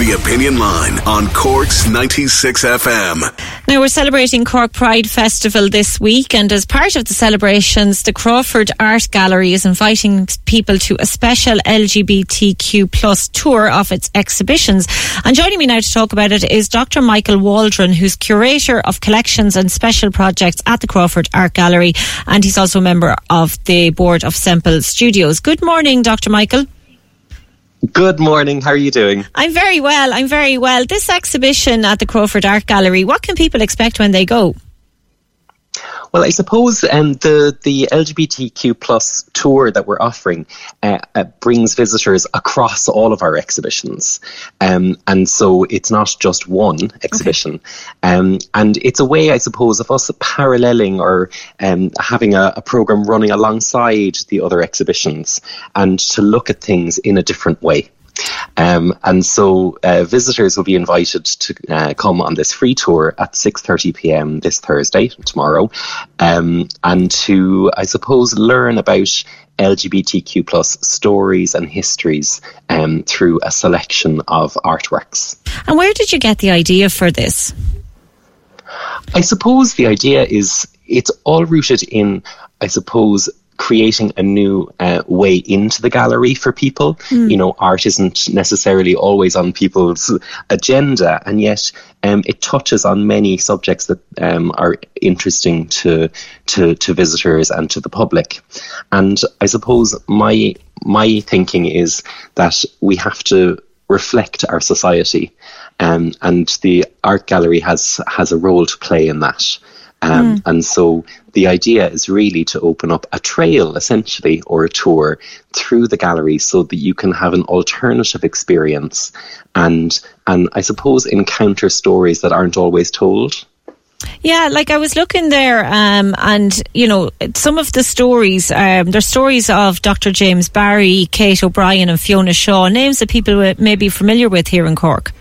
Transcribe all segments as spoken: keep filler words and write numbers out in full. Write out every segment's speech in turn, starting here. The Opinion Line on Cork's ninety-six F M. Now, we're celebrating Cork Pride Festival this week, and as part of the celebrations, the Crawford Art Gallery is inviting people to a special L G B T Q plus tour of its exhibitions. And joining me now to talk about it is Doctor Michael Waldron, who's curator of collections and special projects at the Crawford Art Gallery, and he's also a member of the board of Semple Studios. Good morning, Doctor Michael. Good morning. How are you doing? I'm very well. I'm very well. This exhibition at the Crawford Art Gallery, what can people expect when they go? Well, I suppose um, the, the L G B T Q plus tour that we're offering uh, uh, brings visitors across all of our exhibitions. Um, and so it's not just one exhibition. Okay. Um, and it's a way, I suppose, of us paralleling or um, having a, a programme running alongside the other exhibitions and to look at things in a different way. Um, and so uh, visitors will be invited to uh, come on this free tour at six thirty p.m. this Thursday, tomorrow, um, and to, I suppose, learn about L G B T Q plus stories and histories um, through a selection of artworks. And where did you get the idea for this? I suppose the idea is it's all rooted in, I suppose, creating a new uh, way into the gallery for people. Mm. You know, art isn't necessarily always on people's agenda, and yet um, it touches on many subjects that um, are interesting to, to to visitors and to the public. And I suppose my my thinking is that we have to reflect our society, um, and the art gallery has has a role to play in that. Um, mm. And so the idea is really to open up a trail, essentially, or a tour through the gallery so that you can have an alternative experience and, and I suppose, encounter stories that aren't always told. Yeah, like I was looking there um, and, you know, some of the stories, um, they're stories of Doctor James Barry, Kate O'Brien and Fiona Shaw, names that people may be familiar with here in Cork.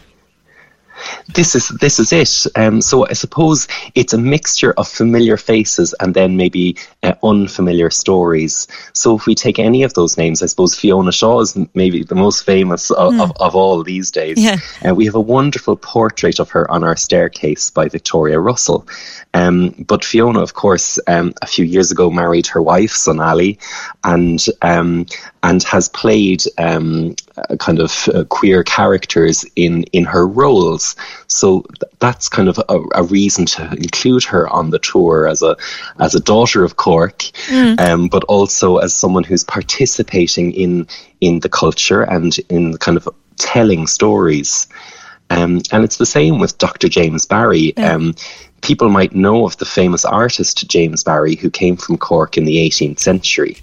This is this is it. Um, so I suppose it's a mixture of familiar faces and then maybe uh, unfamiliar stories. So if we take any of those names, I suppose Fiona Shaw is maybe the most famous of, mm. of, of all these days. Yeah. Uh, we have a wonderful portrait of her on our staircase by Victoria Russell. Um, but Fiona, of course, um, a few years ago married her wife, Sonali, and um, and has played um, kind of uh, queer characters in, in her roles. So that's kind of a, a reason to include her on the tour as a as a daughter of Cork, mm. um, but also as someone who's participating in in the culture and in kind of telling stories. Um, and it's the same with Doctor James Barry. Yeah. Um, people might know of the famous artist James Barry, who came from Cork in the eighteenth century.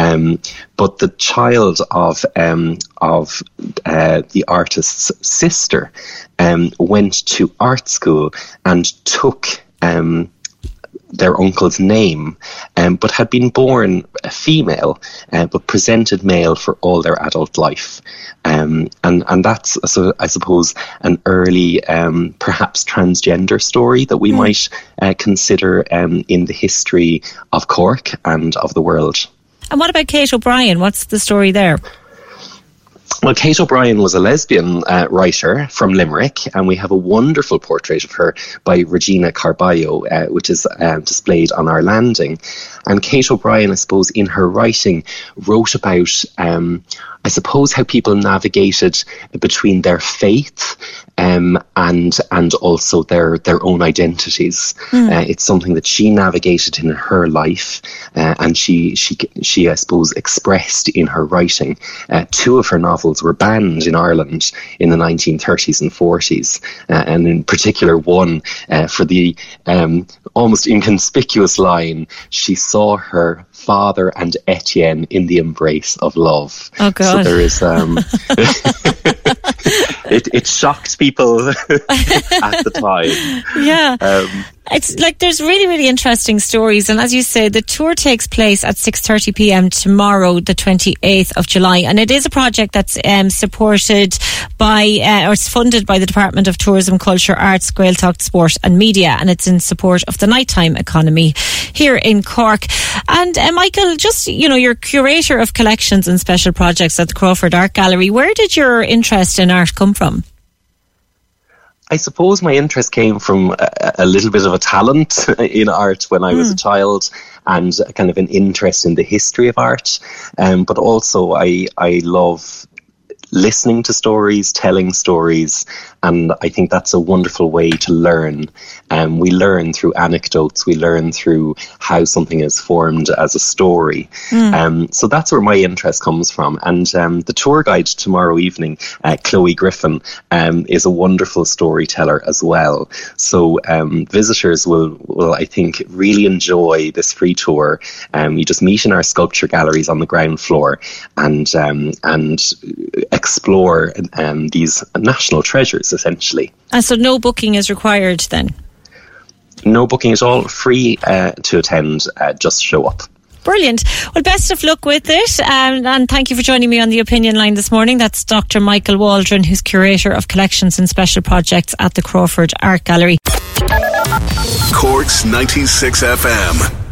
Um, but the child of um, of uh, the artist's sister um, went to art school and took um, their uncle's name, um, but had been born a female, uh, but presented male for all their adult life. Um, and, and that's, so I suppose, an early, um, perhaps transgender story that we mm. might uh, consider um, in the history of Cork and of the world. And what about Kate O'Brien? What's the story there? Well, Kate O'Brien was a lesbian uh, writer from Limerick, and we have a wonderful portrait of her by Regina Carballo, uh, which is uh, displayed on our landing. And Kate O'Brien, I suppose, in her writing, wrote about, um, I suppose, how people navigated between their faith um, and and also their, their own identities. Mm. Uh, it's something that she navigated in her life, uh, and she, she, she, I suppose, expressed in her writing. Uh, two of her novels were banned in Ireland in the nineteen thirties and forties, uh, and in particular one uh, for the um, almost inconspicuous line, "She saw her father and Etienne in the embrace of love." Oh God. So there is um, it, it shocked people at the time. Yeah. Um, It's like there's really, really interesting stories. And as you say, the tour takes place at six thirty p.m. tomorrow, the twenty-eighth of July. And it is a project that's um, supported by uh, or it's funded by the Department of Tourism, Culture, Arts, Gaeltacht, Sport and Media. And it's in support of the nighttime economy here in Cork. And uh, Michael, just, you know, you're curator of collections and special projects at the Crawford Art Gallery. Where did your interest in art come from? I suppose my interest came from a, a little bit of a talent in art when I was mm. a child, and kind of an interest in the history of art. Um, but also I, I love listening to stories, telling stories, and I think that's a wonderful way to learn. Um, we learn through anecdotes, we learn through how something is formed as a story. Mm. Um, so that's where my interest comes from. And um, the tour guide tomorrow evening, uh, Chloe Griffin, um, is a wonderful storyteller as well. So um, visitors will, will, I think, really enjoy this free tour. Um, you just meet in our sculpture galleries on the ground floor and um, and explore um, these national treasures, essentially. And so no booking is required then? No booking at all, free uh, to attend, uh, just show up. Brilliant. Well, best of luck with it, um, and thank you for joining me on the Opinion Line this morning. That's Doctor Michael Waldron, who's Curator of Collections and Special Projects at the Crawford Art Gallery. Cork's ninety-six F M.